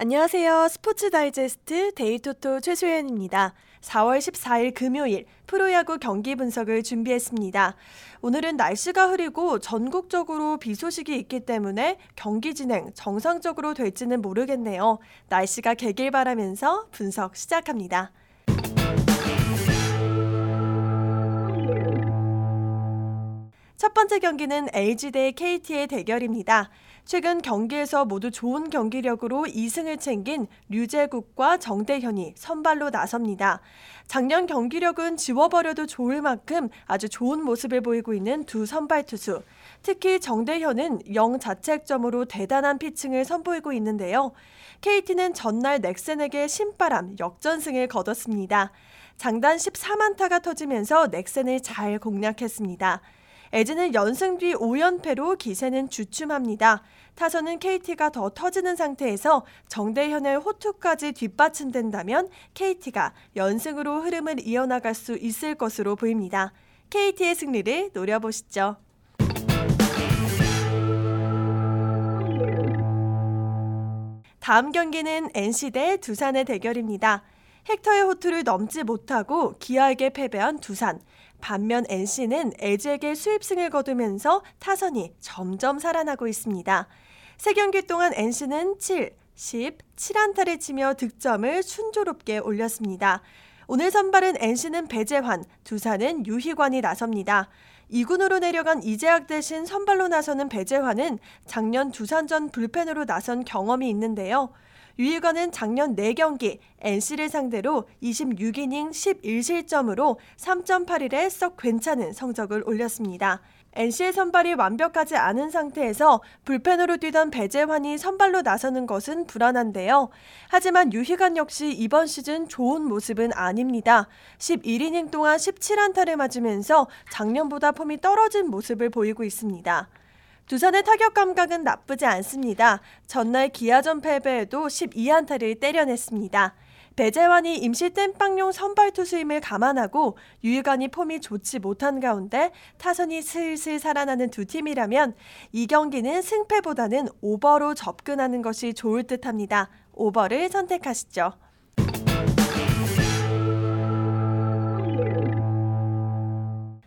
안녕하세요. 스포츠 다이제스트 데이토토 최소연입니다. 4월 14일 금요일 프로야구 경기 분석을 준비했습니다. 오늘은 날씨가 흐리고 전국적으로 비 소식이 있기 때문에 경기 진행 정상적으로 될지는 모르겠네요. 날씨가 개길 바라면서 분석 시작합니다. 첫 번째 경기는 LG 대 KT의 대결입니다. 최근 경기에서 모두 좋은 경기력으로 2승을 챙긴 류재국과 정대현이 선발로 나섭니다. 작년 경기력은 지워버려도 좋을 만큼 아주 좋은 모습을 보이고 있는 두 선발 투수. 특히 정대현은 0자책점으로 대단한 피칭을 선보이고 있는데요. KT는 전날 넥센에게 신바람 역전승을 거뒀습니다. 장단 14안타가 터지면서 넥센을 잘 공략했습니다. LG는 연승 뒤 5연패로 기세는 주춤합니다. 타선은 KT가 더 터지는 상태에서 정대현의 호투까지 뒷받침된다면 KT가 연승으로 흐름을 이어나갈 수 있을 것으로 보입니다. KT의 승리를 노려보시죠. 다음 경기는 NC 대 두산의 대결입니다. 헥터의 호투를 넘지 못하고 기아에게 패배한 두산. 반면 NC는 LG에게 수입승을 거두면서 타선이 점점 살아나고 있습니다. 3경기 동안 NC는 7, 10, 7안타를 치며 득점을 순조롭게 올렸습니다. 오늘 선발은 NC는 배재환, 두산은 유희관이 나섭니다. 2군으로 내려간 이재학 대신 선발로 나서는 배재환은 작년 두산전 불펜으로 나선 경험이 있는데요. 유희관은 작년 4경기 NC를 상대로 26이닝 11실점으로 3.81에 썩 괜찮은 성적을 올렸습니다. NC의 선발이 완벽하지 않은 상태에서 불펜으로 뛰던 배재환이 선발로 나서는 것은 불안한데요. 하지만 유희관 역시 이번 시즌 좋은 모습은 아닙니다. 11이닝 동안 17안타를 맞으면서 작년보다 폼이 떨어진 모습을 보이고 있습니다. 두산의 타격 감각은 나쁘지 않습니다. 전날 기아전 패배에도 12안타를 때려냈습니다. 배재환이 임시 땜빵용 선발 투수임을 감안하고 유희관이 폼이 좋지 못한 가운데 타선이 슬슬 살아나는 두 팀이라면 이 경기는 승패보다는 오버로 접근하는 것이 좋을 듯합니다. 오버를 선택하시죠.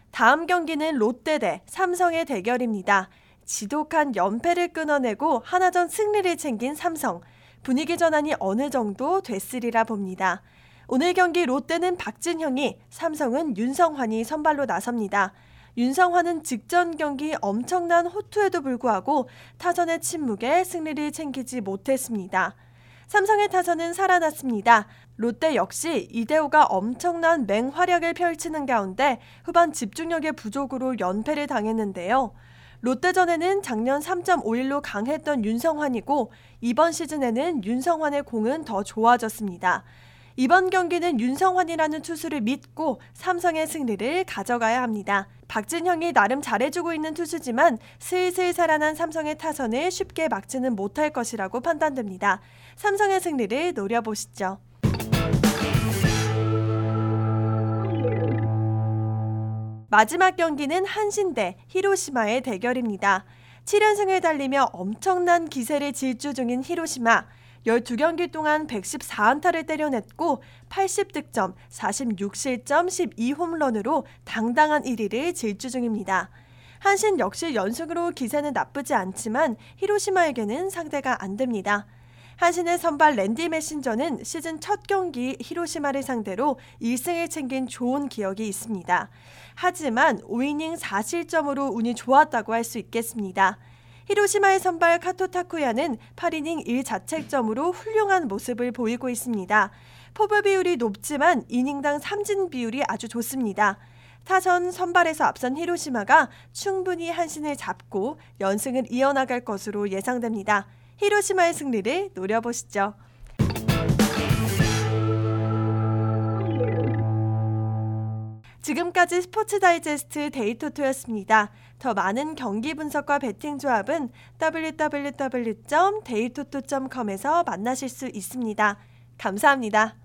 다음 경기는 롯데 대 삼성의 대결입니다. 지독한 연패를 끊어내고 하나전 승리를 챙긴 삼성. 분위기 전환이 어느 정도 됐으리라 봅니다. 오늘 경기 롯데는 박진형이, 삼성은 윤성환이 선발로 나섭니다. 윤성환은 직전 경기 엄청난 호투에도 불구하고 타선의 침묵에 승리를 챙기지 못했습니다. 삼성의 타선은 살아났습니다. 롯데 역시 이대호가 엄청난 맹활약을 펼치는 가운데 후반 집중력의 부족으로 연패를 당했는데요. 롯데전에는 작년 3.51로 강했던 윤성환이고 이번 시즌에는 윤성환의 공은 더 좋아졌습니다. 이번 경기는 윤성환이라는 투수를 믿고 삼성의 승리를 가져가야 합니다. 박진형이 나름 잘해주고 있는 투수지만 슬슬 살아난 삼성의 타선을 쉽게 막지는 못할 것이라고 판단됩니다. 삼성의 승리를 노려보시죠. 마지막 경기는 한신 대 히로시마의 대결입니다. 7연승을 달리며 엄청난 기세를 질주 중인 히로시마. 12경기 동안 114안타를 때려냈고 80득점, 46실점, 12홈런으로 당당한 1위를 질주 중입니다. 한신 역시 연승으로 기세는 나쁘지 않지만 히로시마에게는 상대가 안 됩니다. 한신의 선발 랜디 메신저는 시즌 첫 경기 히로시마를 상대로 1승을 챙긴 좋은 기억이 있습니다. 하지만 5이닝 4실점으로 운이 좋았다고 할 수 있겠습니다. 히로시마의 선발 카토 타쿠야는 8이닝 1자책점으로 훌륭한 모습을 보이고 있습니다. 포볼 비율이 높지만 이닝당 삼진 비율이 아주 좋습니다. 타선 선발에서 앞선 히로시마가 충분히 한신을 잡고 연승을 이어나갈 것으로 예상됩니다. 히로시마의 승리를 노려보시죠. 지금까지 스포츠 다이제스트 데이토토였습니다. 더 많은 경기 분석과 베팅 조합은 www.daytoto.com에서 만나실 수 있습니다. 감사합니다.